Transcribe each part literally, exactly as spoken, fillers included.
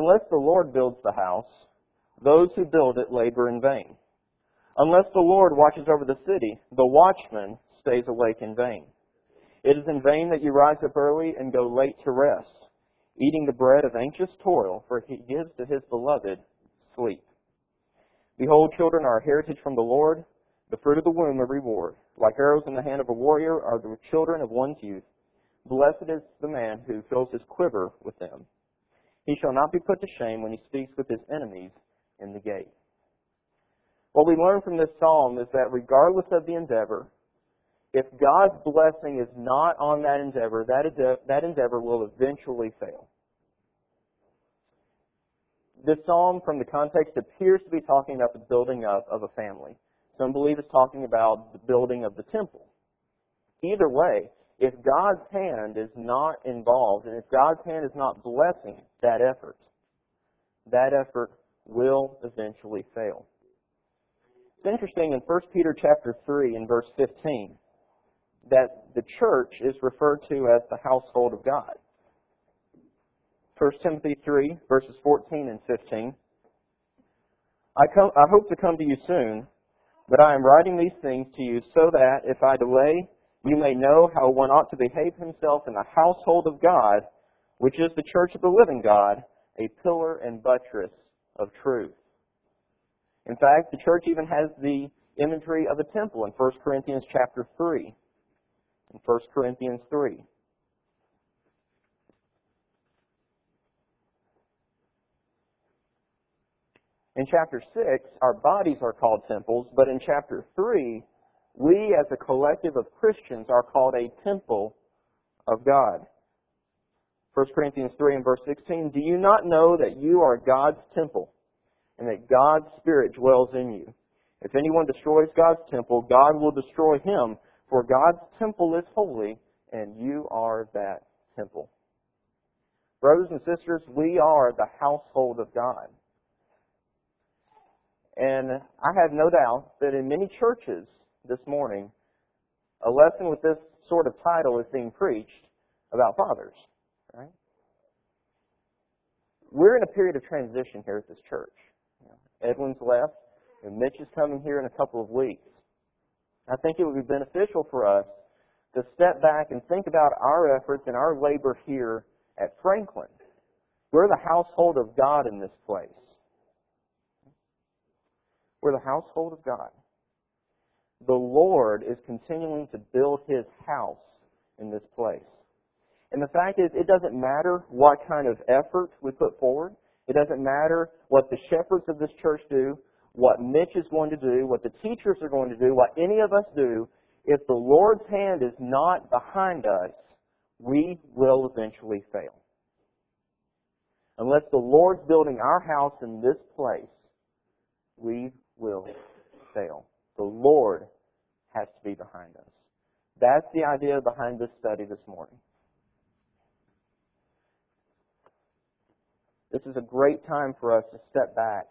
Unless the Lord builds the house, those who build it labor in vain. Unless the Lord watches over the city, the watchman stays awake in vain. It is in vain that you rise up early and go late to rest, eating the bread of anxious toil, for he gives to his beloved sleep. Behold, children are a heritage from the Lord, the fruit of the womb a reward. Like arrows in the hand of a warrior are the children of one's youth. Blessed is the man who fills his quiver with them. He shall not be put to shame when he speaks with his enemies in the gate. What we learn from this psalm is that regardless of the endeavor, if God's blessing is not on that endeavor, that endeavor will eventually fail. This psalm, from the context, appears to be talking about the building up of a family. Some believe it's talking about the building of the temple. Either way, if God's hand is not involved, and if God's hand is not blessing that effort, that effort will eventually fail. It's interesting in First Peter chapter three and verse fifteen that the church is referred to as the household of God. First Timothy three verses fourteen and fifteen. I, come, I hope to come to you soon, but I am writing these things to you so that if I delay, you may know how one ought to behave himself in the household of God, which is the church of the living God, a pillar and buttress of truth. In fact, the church even has the imagery of a temple in First Corinthians chapter three. In First Corinthians three. In chapter six, our bodies are called temples, but in chapter three, we as a collective of Christians are called a temple of God. First Corinthians three and verse sixteen, do you not know that you are God's temple, and that God's Spirit dwells in you? If anyone destroys God's temple, God will destroy him, for God's temple is holy, and you are that temple. Brothers and sisters, we are the household of God. And I have no doubt that in many churches this morning, a lesson with this sort of title is being preached about fathers, right? We're in a period of transition here at this church. Edwin's left, and Mitch is coming here in a couple of weeks. I think it would be beneficial for us to step back and think about our efforts and our labor here at Franklin. We're the household of God in this place. We're the household of God. The Lord is continuing to build His house in this place. And the fact is, it doesn't matter what kind of effort we put forward. It doesn't matter what the shepherds of this church do, what Mitch is going to do, what the teachers are going to do, what any of us do. If the Lord's hand is not behind us, we will eventually fail. Unless the Lord's building our house in this place, we will fail. The Lord has to be behind us. That's the idea behind this study this morning. This is a great time for us to step back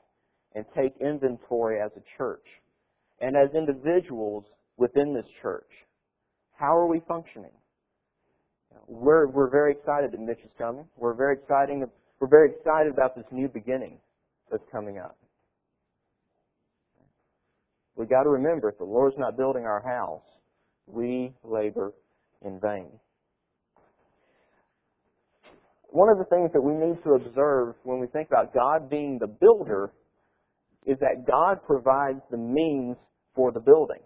and take inventory as a church and as individuals within this church. How are we functioning? We're, we're very excited that Mitch is coming. We're very, exciting, we're very excited about this new beginning that's coming up. We've got to remember, if the Lord's not building our house, we labor in vain. One of the things that we need to observe when we think about God being the builder is that God provides the means for the building.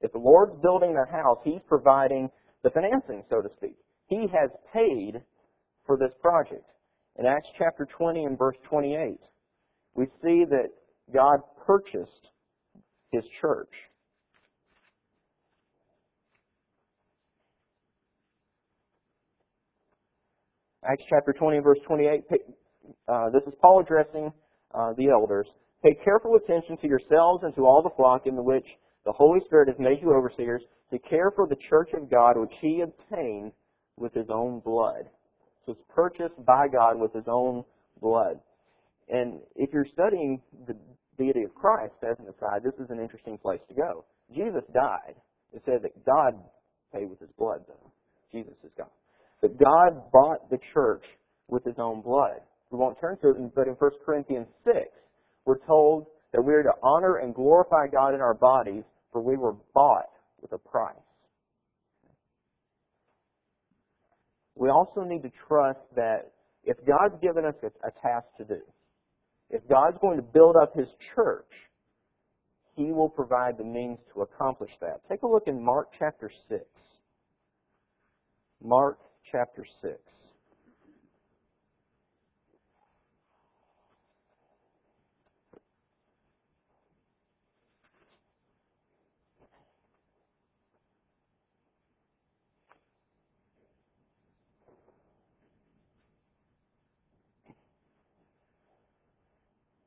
If the Lord's building the house, He's providing the financing, so to speak. He has paid for this project. In Acts chapter twenty and verse twenty-eight, we see that God purchased His church. Acts chapter twenty, verse twenty-eight, uh, this is Paul addressing uh, the elders. Pay careful attention to yourselves and to all the flock in which the Holy Spirit has made you overseers to care for the church of God which He obtained with His own blood. So it's purchased by God with His own blood. And if you're studying the deity of Christ, as an aside, this is an interesting place to go. Jesus died. It says that God paid with His blood, though. Jesus is God. But God bought the church with His own blood. We won't turn to it, but in First Corinthians six, we're told that we are to honor and glorify God in our bodies, for we were bought with a price. We also need to trust that if God's given us a task to do, if God's going to build up His church, He will provide the means to accomplish that. Take a look in Mark chapter six. Mark chapter six.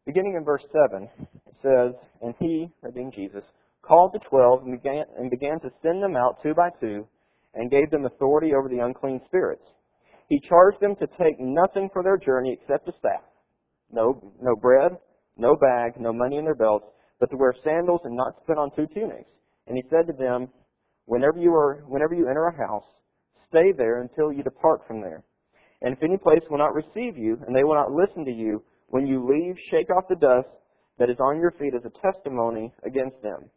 Beginning in verse seven, it says, "And he," that being Jesus, "called the twelve and began, and began to send them out two by two, and gave them authority over the unclean spirits. He charged them to take nothing for their journey except a staff, no, no bread, no bag, no money in their belts, but to wear sandals and not to put on two tunics. And he said to them, Whenever you are, whenever you enter a house, stay there until you depart from there. And if any place will not receive you, and they will not listen to you, when you leave, shake off the dust that is on your feet as a testimony against them.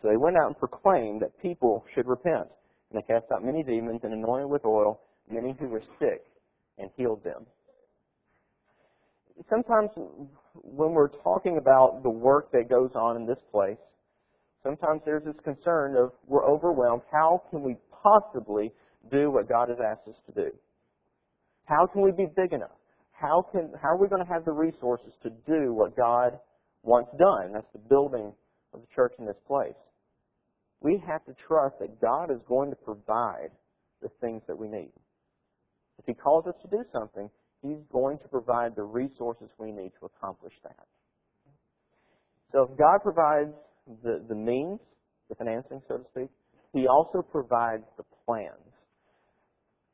So they went out and proclaimed that people should repent. And they cast out many demons and anointed with oil many who were sick and healed them." Sometimes when we're talking about the work that goes on in this place, sometimes there's this concern of we're overwhelmed. How can we possibly do what God has asked us to do? How can we be big enough? How can how are we going to have the resources to do what God wants done? That's the building of the church in this place. We have to trust that God is going to provide the things that we need. If He calls us to do something, He's going to provide the resources we need to accomplish that. So if God provides the, the means, the financing, so to speak, He also provides the plans.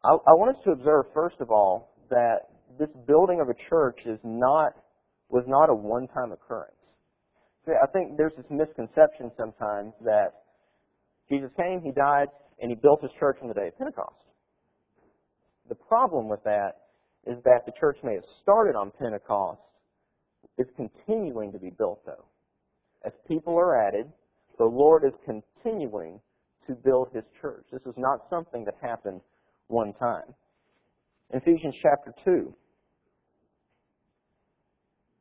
I, I want us to observe, first of all, that this building of a church is not was not a one-time occurrence. See, I think there's this misconception sometimes that Jesus came, He died, and He built His church on the day of Pentecost. The problem with that is that the church may have started on Pentecost, it's continuing to be built, though. As people are added, the Lord is continuing to build His church. This is not something that happened one time. Ephesians chapter two.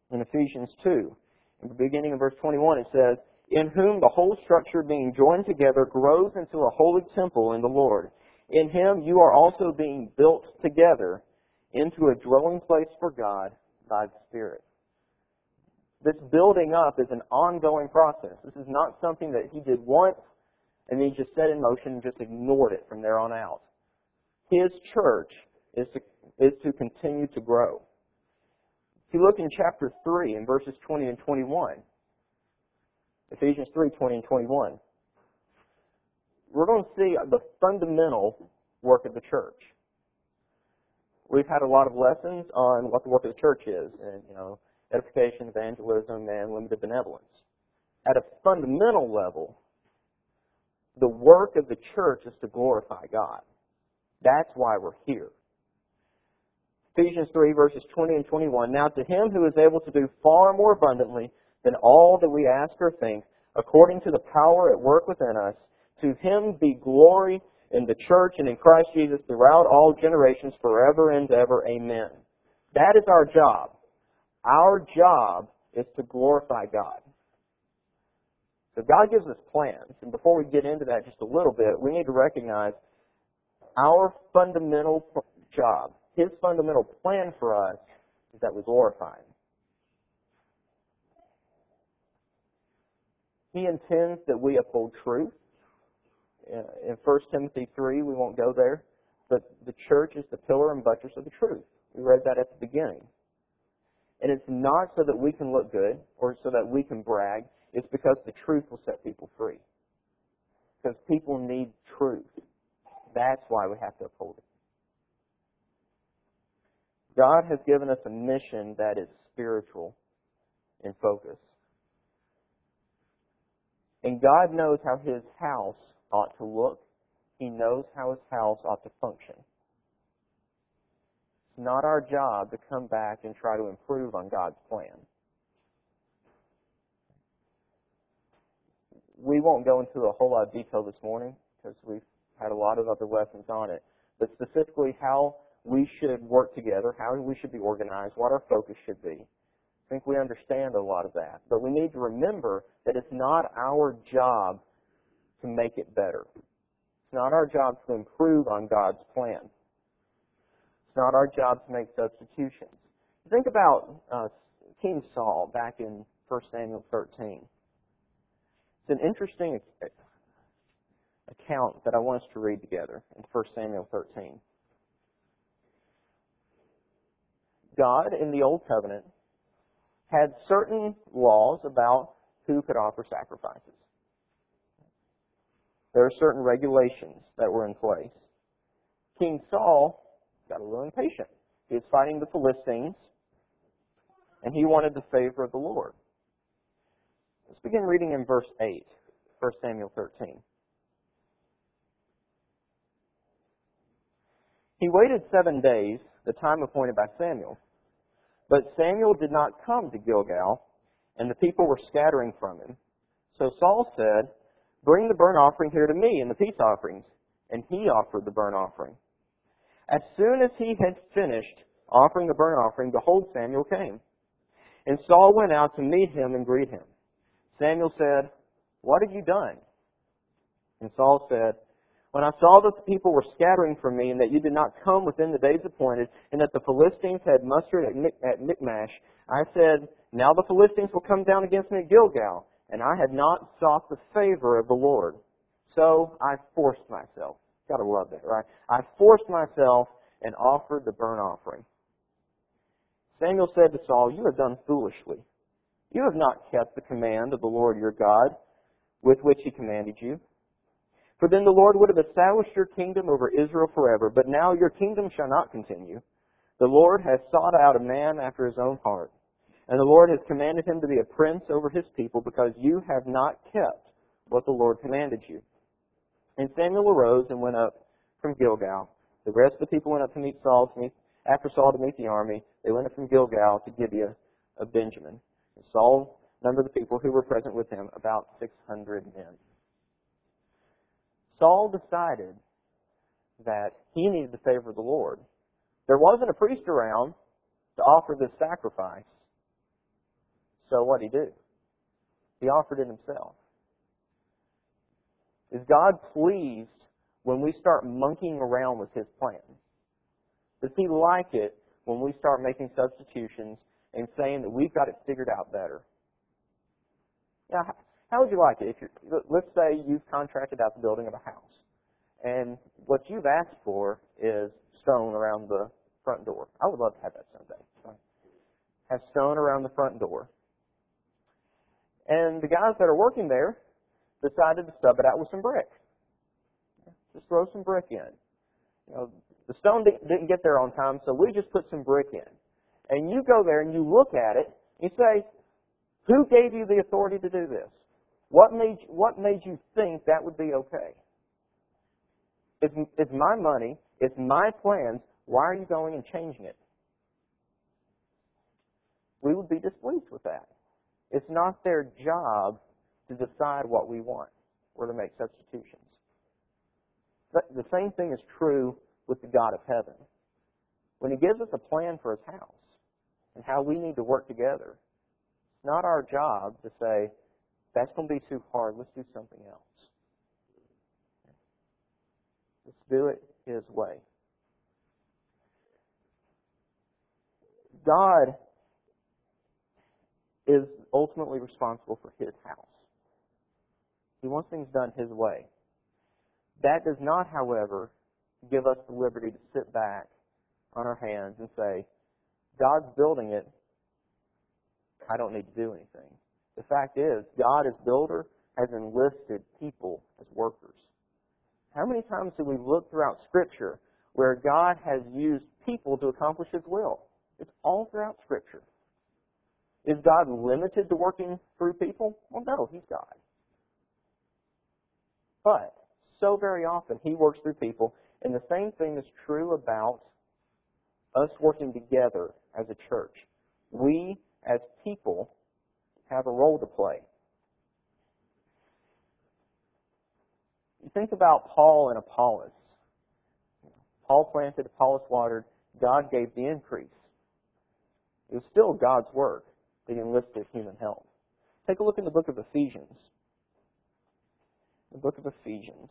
In Ephesians two, in the beginning of verse twenty-one, it says, "In whom the whole structure being joined together grows into a holy temple in the Lord. In Him you are also being built together into a dwelling place for God by the Spirit." This building up is an ongoing process. This is not something that He did once and then He just set in motion and just ignored it from there on out. His church is to, is to continue to grow. If you look in chapter three, in verses twenty and twenty-one, Ephesians three, twenty and twenty-one, we're going to see the fundamental work of the church. We've had a lot of lessons on what the work of the church is, and you know, edification, evangelism, and limited benevolence. At a fundamental level, the work of the church is to glorify God. That's why we're here. Ephesians three, verses twenty and twenty-one, "Now to Him who is able to do far more abundantly than all that we ask or think, according to the power at work within us, to Him be glory in the church and in Christ Jesus throughout all generations, forever and ever. Amen." That is our job. Our job is to glorify God. So God gives us plans. And before we get into that just a little bit, we need to recognize our fundamental job. His fundamental plan for us is that we glorify Him. He intends that we uphold truth. In First Timothy three, we won't go there, but the church is the pillar and buttress of the truth. We read that at the beginning. And it's not so that we can look good or so that we can brag. It's because the truth will set people free. Because people need truth. That's why we have to uphold it. God has given us a mission that is spiritual in focus. And God knows how His house ought to look. He knows how His house ought to function. It's not our job to come back and try to improve on God's plan. We won't go into a whole lot of detail this morning because we've had a lot of other lessons on it, but specifically how we should work together, how we should be organized, what our focus should be. I think we understand a lot of that, but we need to remember that it's not our job to make it better. It's not our job to improve on God's plan. It's not our job to make substitutions. Think about uh, King Saul back in First Samuel thirteen. It's an interesting account that I want us to read together in First Samuel thirteen. God, in the Old Covenant, had certain laws about who could offer sacrifices. There are certain regulations that were in place. King Saul got a little impatient. He was fighting the Philistines, and he wanted the favor of the Lord. Let's begin reading in verse eight, First Samuel thirteen. He waited seven days, the time appointed by Samuel. But Samuel did not come to Gilgal, and the people were scattering from him. So Saul said, "Bring the burnt offering here to me and the peace offerings." And he offered the burnt offering. As soon as he had finished offering the burnt offering, behold, Samuel came. And Saul went out to meet him and greet him. Samuel said, "What have you done?" And Saul said, "When I saw that the people were scattering from me, and that you did not come within the days appointed, and that the Philistines had mustered at Michmash, I said, 'Now the Philistines will come down against me at Gilgal.' And I had not sought the favor of the Lord. So I forced myself." Gotta love that, right? "I forced myself and offered the burnt offering." Samuel said to Saul, "You have done foolishly. You have not kept the command of the Lord your God, with which he commanded you. For then the Lord would have established your kingdom over Israel forever. But now your kingdom shall not continue. The Lord has sought out a man after his own heart, and the Lord has commanded him to be a prince over his people, because you have not kept what the Lord commanded you." And Samuel arose and went up from Gilgal. The rest of the people went up to meet Saul, to meet, after Saul to meet the army. They went up from Gilgal to Gibeah of Benjamin. And Saul numbered the people who were present with him, about six hundred men. Saul decided that he needed the favor of the Lord. There wasn't a priest around to offer this sacrifice. So what did he do? He offered it himself. Is God pleased when we start monkeying around with his plan? Does he like it when we start making substitutions and saying that we've got it figured out better? Now, how would you like it? If you're, let's say you've contracted out the building of a house, and what you've asked for is stone around the front door. I would love to have that someday. Have stone around the front door. And the guys that are working there decided to sub it out with some brick. Just throw some brick in. You know, the stone didn't get there on time, so we just put some brick in. And you go there and you look at it, and you say, "Who gave you the authority to do this? What made what made you think that would be okay? It's, it's my money, it's my plans, why are you going and changing it?" We would be displeased with that. It's not their job to decide what we want or to make substitutions. But the same thing is true with the God of heaven. When he gives us a plan for his house and how we need to work together, it's not our job to say, "That's going to be too hard, let's do something else." Let's do it his way. God is ultimately responsible for his house. He wants things done his way. That does not, however, give us the liberty to sit back on our hands and say, "God's building it, I don't need to do anything." The fact is, God as builder has enlisted people as workers. How many times do we look throughout Scripture where God has used people to accomplish his will? It's all throughout Scripture. Is God limited to working through people? Well, no, he's God. But so very often he works through people, and the same thing is true about us working together as a church. We, as people, have a role to play. You think about Paul and Apollos. Paul planted, Apollos watered, God gave the increase. It was still God's work that enlisted human help. Take a look in the book of Ephesians. The book of Ephesians,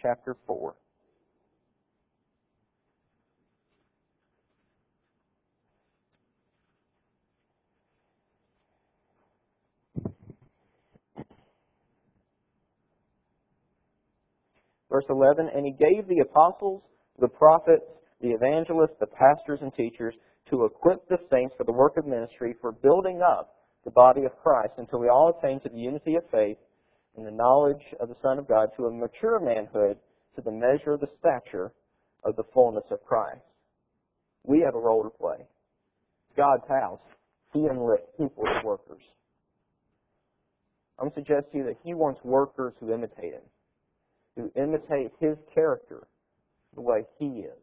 chapter four. Verse eleven, and he gave the apostles, the prophets, the evangelists, the pastors and teachers to equip the saints for the work of ministry, for building up the body of Christ until we all attain to the unity of faith and the knowledge of the Son of God, to a mature manhood, to the measure of the stature of the fullness of Christ. We have a role to play. It's God's house. He enlists people as workers. I'm suggesting to you that He wants workers who imitate Him, who imitate His character the way He is.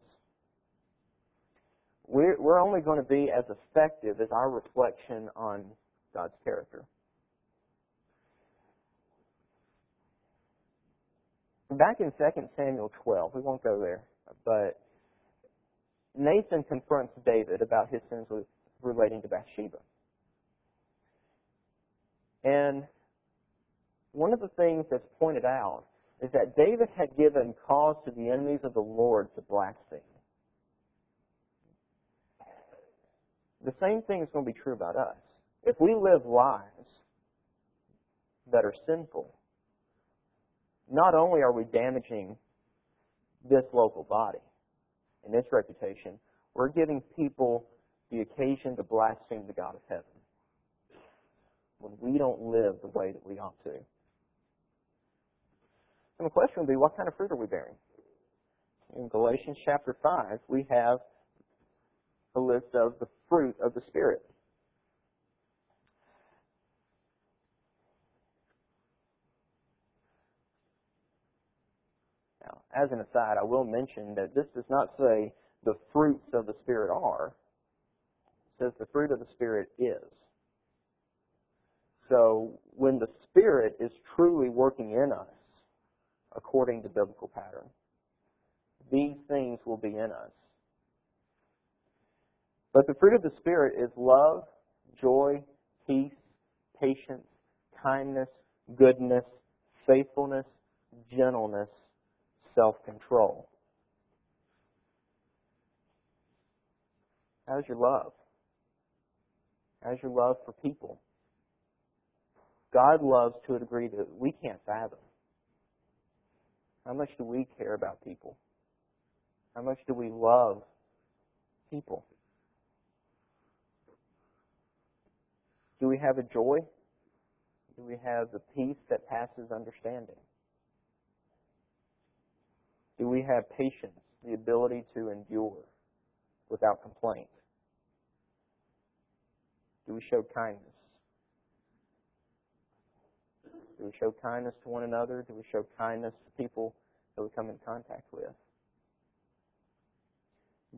We're, we're only going to be as effective as our reflection on God's character. Back in Second Samuel twelve, we won't go there, but Nathan confronts David about his sins relating to Bathsheba. And one of the things that's pointed out is that David had given cause to the enemies of the Lord to blaspheme. The same thing is going to be true about us. If we live lives that are sinful, not only are we damaging this local body and its reputation, we're giving people the occasion to blaspheme the God of heaven when we don't live the way that we ought to. And the question would be, what kind of fruit are we bearing? In Galatians chapter five, we have a list of the fruit of the Spirit. Now, as an aside, I will mention that this does not say the fruits of the Spirit are. It says the fruit of the Spirit is. So when the Spirit is truly working in us, according to biblical pattern, these things will be in us. But the fruit of the Spirit is love, joy, peace, patience, kindness, goodness, faithfulness, gentleness, self-control. How's your love? How's your love for people? God loves to a degree that we can't fathom. How much do we care about people? How much do we love people? Do we have a joy? Do we have the peace that passes understanding? Do we have patience, the ability to endure without complaint? Do we show kindness? Do we show kindness to one another? Do we show kindness to people that we come in contact with?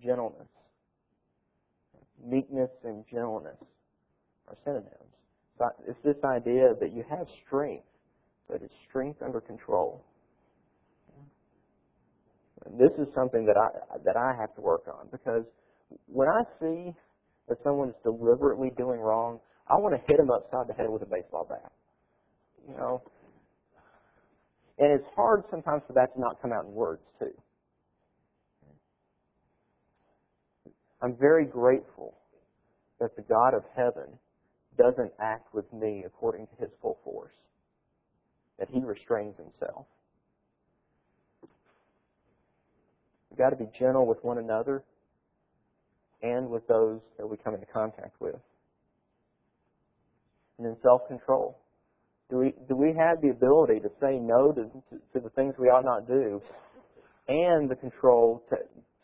Gentleness. Meekness and gentleness are synonyms. It's this idea that you have strength, but it's strength under control. And this is something that I, that I have to work on, because when I see that someone is deliberately doing wrong, I want to hit them upside the head with a baseball bat. You know, and it's hard sometimes for that to not come out in words, too. I'm very grateful that the God of heaven doesn't act with me according to His full force, that He restrains Himself. We've got to be gentle with one another and with those that we come into contact with. And then self-control. Do we, do we have the ability to say no to, to, to the things we ought not do, and the control to,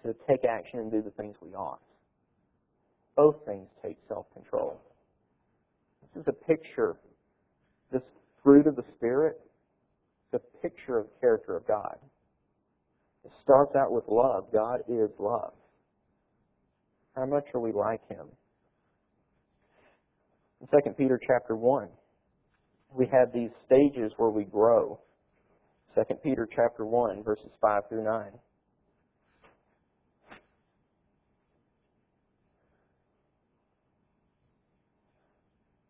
to take action and do the things we ought? Both things take self-control. This is a picture. This fruit of the Spirit is a picture of the character of God. It starts out with love. God is love. and I'm not sure we like him. In Second Peter chapter one, we have these stages where we grow. Second Peter chapter one, verses five through nine.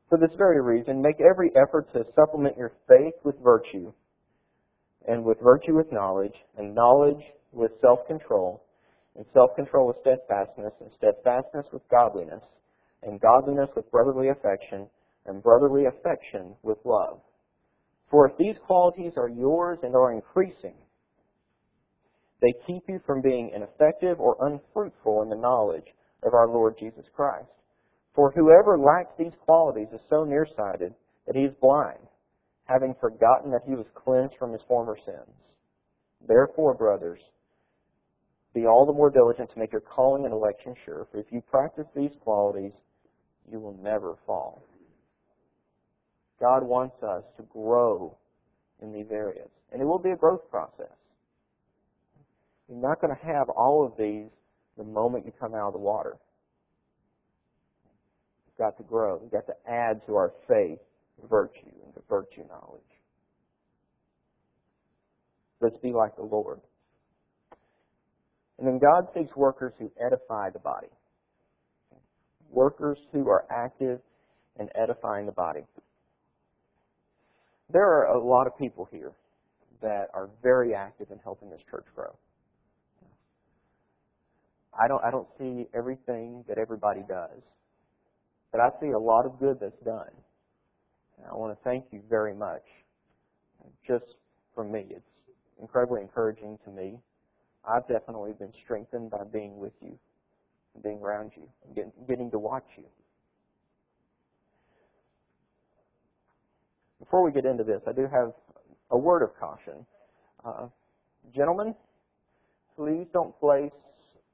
For this very reason, make every effort to supplement your faith with virtue, and with virtue with knowledge, and knowledge with self-control, and self-control with steadfastness, and steadfastness with godliness, and godliness with brotherly affection, and brotherly affection with love. For if these qualities are yours and are increasing, they keep you from being ineffective or unfruitful in the knowledge of our Lord Jesus Christ. For whoever lacks these qualities is so nearsighted that he is blind, having forgotten that he was cleansed from his former sins. Therefore, brothers, be all the more diligent to make your calling and election sure, for if you practice these qualities, you will never fall. God wants us to grow in these areas. And it will be a growth process. You're not going to have all of these the moment you come out of the water. You've got to grow. You've got to add to our faith virtue and to virtue knowledge. Let's be like the Lord. And then God seeks workers who edify the body. Workers who are active in edifying the body. There are a lot of people here that are very active in helping this church grow. I don't, I don't see everything that everybody does, but I see a lot of good that's done. And I want to thank you very much. Just from me, it's incredibly encouraging to me. I've definitely been strengthened by being with you, being around you, and getting to watch you. Before we get into this, I do have a word of caution. Uh, gentlemen, please don't place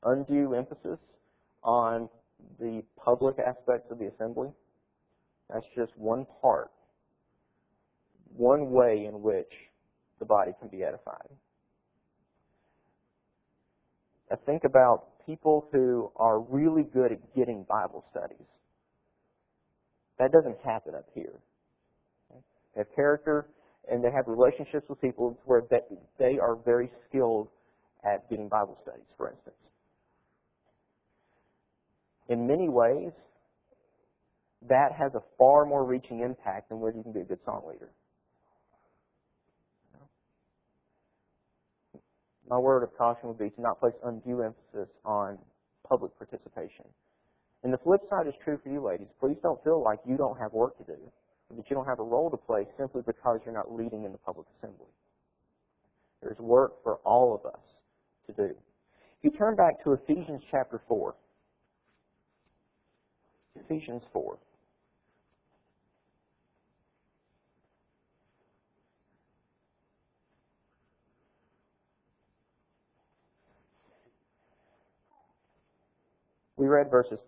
undue emphasis on the public aspects of the assembly. That's just one part, one way in which the body can be edified. I think about people who are really good at getting Bible studies. That doesn't happen up here. They have character, and they have relationships with people where they are very skilled at getting Bible studies, for instance. In many ways, that has a far more reaching impact than whether you can be a good song leader. My word of caution would be to not place undue emphasis on public participation. And the flip side is true for you ladies. Please don't feel like you don't have work to do, that you don't have a role to play simply because you're not leading in the public assembly. There's work for all of us to do. If you turn back to Ephesians chapter four, Ephesians four. We read verses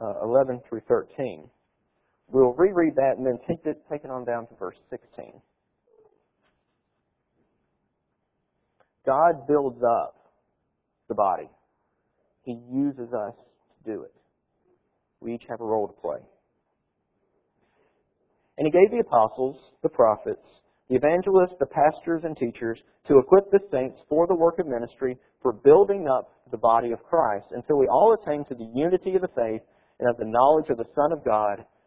uh, eleven through thirteen. We'll reread that and then take it, take it on down to verse sixteen. God builds up the body. He uses us to do it. We each have a role to play. And He gave the apostles, the prophets, the evangelists, the pastors, and teachers to equip the saints for the work of ministry, for building up the body of Christ, until we all attain to the unity of the faith and of the knowledge of the Son of God,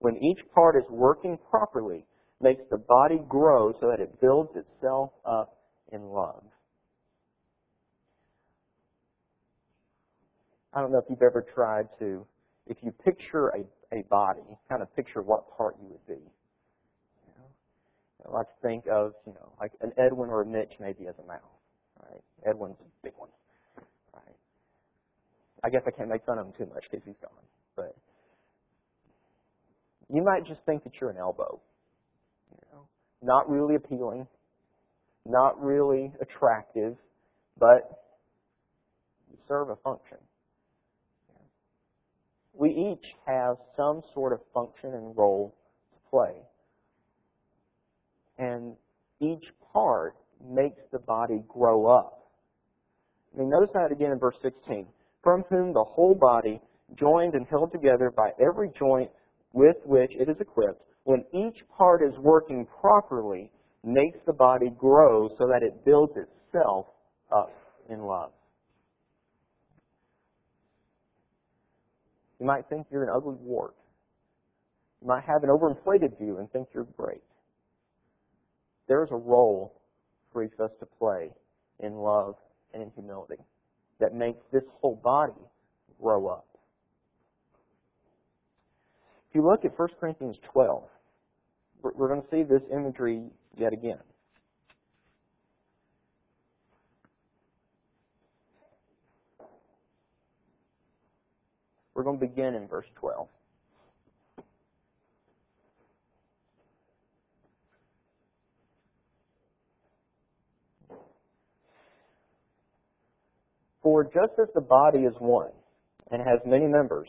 when each part is working properly, makes the body grow so that it builds itself up in love. I don't know if you've ever tried to, if you picture a, a body, kind of picture what part you would be. You know? I like to think of, you know, like an Edwin or a Mitch maybe as a mouth. Right? Edwin's a big one. Right? I guess I can't make fun of him too much because he's gone. But you might just think that you're an elbow. You know, not really appealing, not really attractive, but you serve a function. We each have some sort of function and role to play. And each part makes the body grow up. I mean, notice that again in verse sixteen. From whom the whole body, joined and held together by every joint with which it is equipped, when each part is working properly, makes the body grow so that it builds itself up in love. You might think you're an ugly wart. You might have an overinflated view and think you're great. There's a role for each of us to play in love and in humility that makes this whole body grow up. If you look at First Corinthians twelve, we're going to see this imagery yet again. We're going to begin in verse twelve. For just as the body is one, and has many members,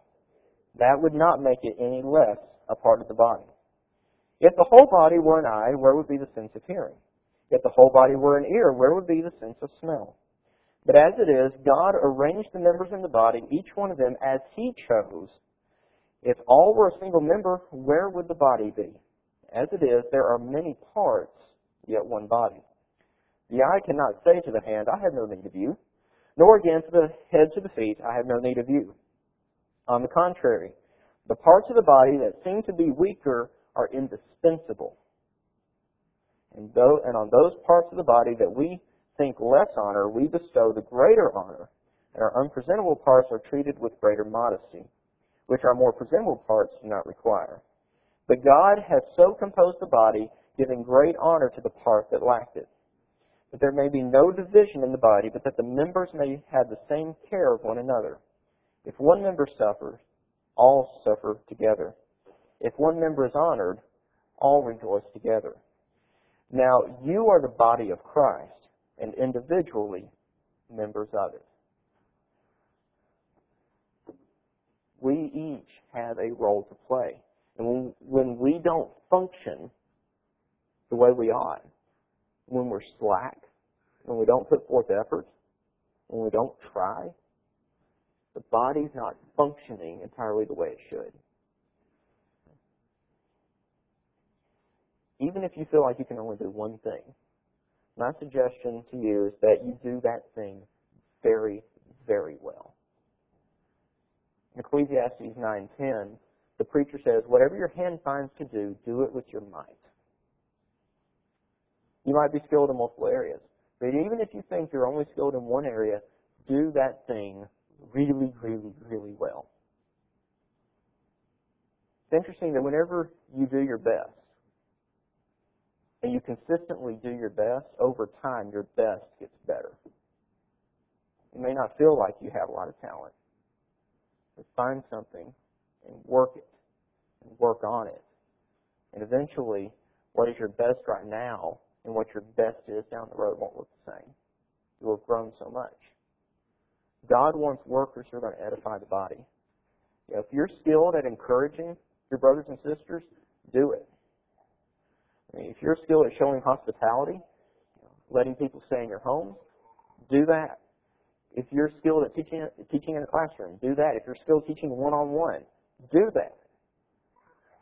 that would not make it any less a part of the body. If the whole body were an eye, where would be the sense of hearing? If the whole body were an ear, where would be the sense of smell? But as it is, God arranged the members in the body, each one of them as He chose. If all were a single member, where would the body be? As it is, there are many parts, yet one body. The eye cannot say to the hand, I have no need of you, nor again to the head to the feet, I have no need of you. On the contrary, the parts of the body that seem to be weaker are indispensable. And, though, and on those parts of the body that we think less honor, we bestow the greater honor, and our unpresentable parts are treated with greater modesty, which our more presentable parts do not require. But God has so composed the body, giving great honor to the part that lacked it, that there may be no division in the body, but that the members may have the same care of one another. If one member suffers, all suffer together. If one member is honored, all rejoice together. Now you are the body of Christ, and individually members of it. We each have a role to play. And when we don't function the way we ought, when we're slack, when we don't put forth effort, when we don't try, the body's not functioning entirely the way it should. Even if you feel like you can only do one thing, my suggestion to you is that you do that thing very, very well. In Ecclesiastes nine ten, the preacher says, whatever your hand finds to do, do it with your might. You might be skilled in multiple areas, but even if you think you're only skilled in one area, do that thing really, really, really well. It's interesting that whenever you do your best, and you consistently do your best, over time your best gets better. You may not feel like you have a lot of talent, but find something and work it, and work on it. And eventually, what is your best right now and what your best is down the road won't look the same. You will have grown so much. God wants workers who are going to edify the body. You know, if you're skilled at encouraging your brothers and sisters, do it. If you're skilled at showing hospitality, letting people stay in your home, do that. If you're skilled at teaching teaching in the classroom, do that. If you're skilled teaching one-on-one, do that.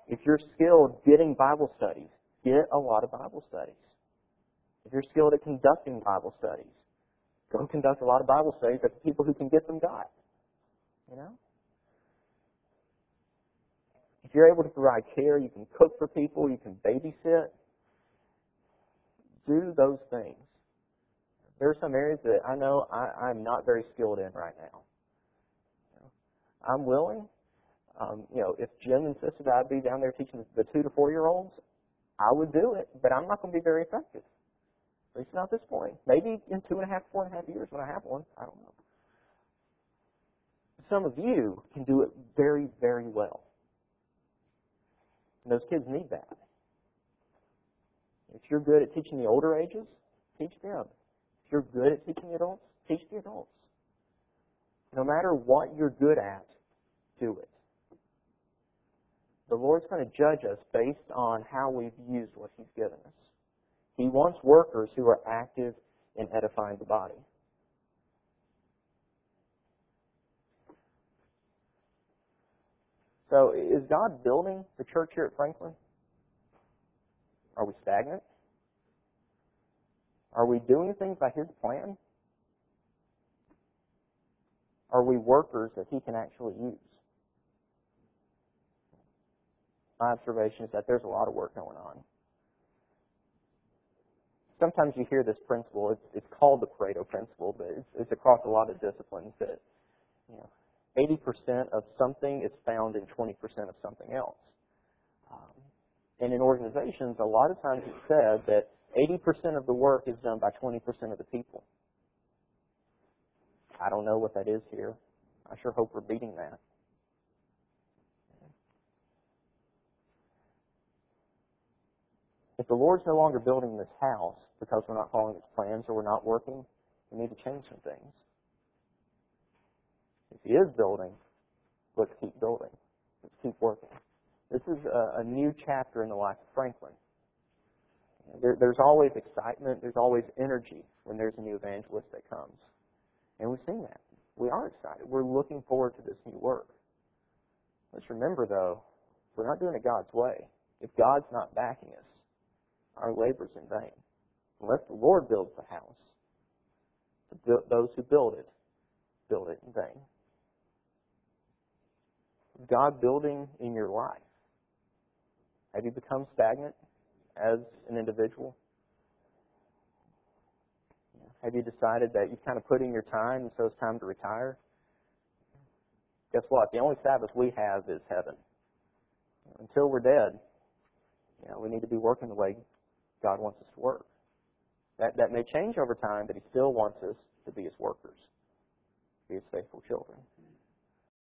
If you're skilled getting Bible studies, get a lot of Bible studies. If you're skilled at conducting Bible studies, go conduct a lot of Bible studies that the people who can get them got. You know? If you're able to provide care, you can cook for people, you can babysit. Do those things. There are some areas that I know I, I'm not very skilled in right now. You know, I'm willing. Um, you know, if Jim insisted that I'd be down there teaching the two to four year olds, I would do it, but I'm not going to be very effective. At least not at this point. Maybe in two and a half, four and a half years when I have one. I don't know. Some of you can do it very, very well. And those kids need that. If you're good at teaching the older ages, teach them. If you're good at teaching the adults, teach the adults. No matter what you're good at, do it. The Lord's going to judge us based on how we've used what He's given us. He wants workers who are active in edifying the body. So, is God building the church here at Franklin? Are we stagnant? Are we doing things by His plan? Are we workers that He can actually use? My observation is that there's a lot of work going on. Sometimes you hear this principle. It's, it's called the Pareto principle, but it's, it's across a lot of disciplines that, you know, eighty percent of something is found in twenty percent of something else. Um, and in organizations, a lot of times it's said that eighty percent of the work is done by twenty percent of the people. I don't know what that is here. I sure hope we're beating that. If the Lord's no longer building this house because we're not following His plans or we're not working, we need to change some things. If He is building, let's keep building. Let's keep working. This is a, a new chapter in the life of Franklin. There, there's always excitement. There's always energy when there's a new evangelist that comes. And we've seen that. We are excited. We're looking forward to this new work. Let's remember, though, we're not doing it God's way. If God's not backing us, our labor's in vain. Unless the Lord builds the house, those who build it, build it in vain. Is God building in your life? Have you become stagnant as an individual? Have you decided that you've kind of put in your time and so it's time to retire? Guess what? The only Sabbath we have is heaven. Until we're dead, you know, we need to be working the way God wants us to work. That, that may change over time, but He still wants us to be His workers, be His faithful children.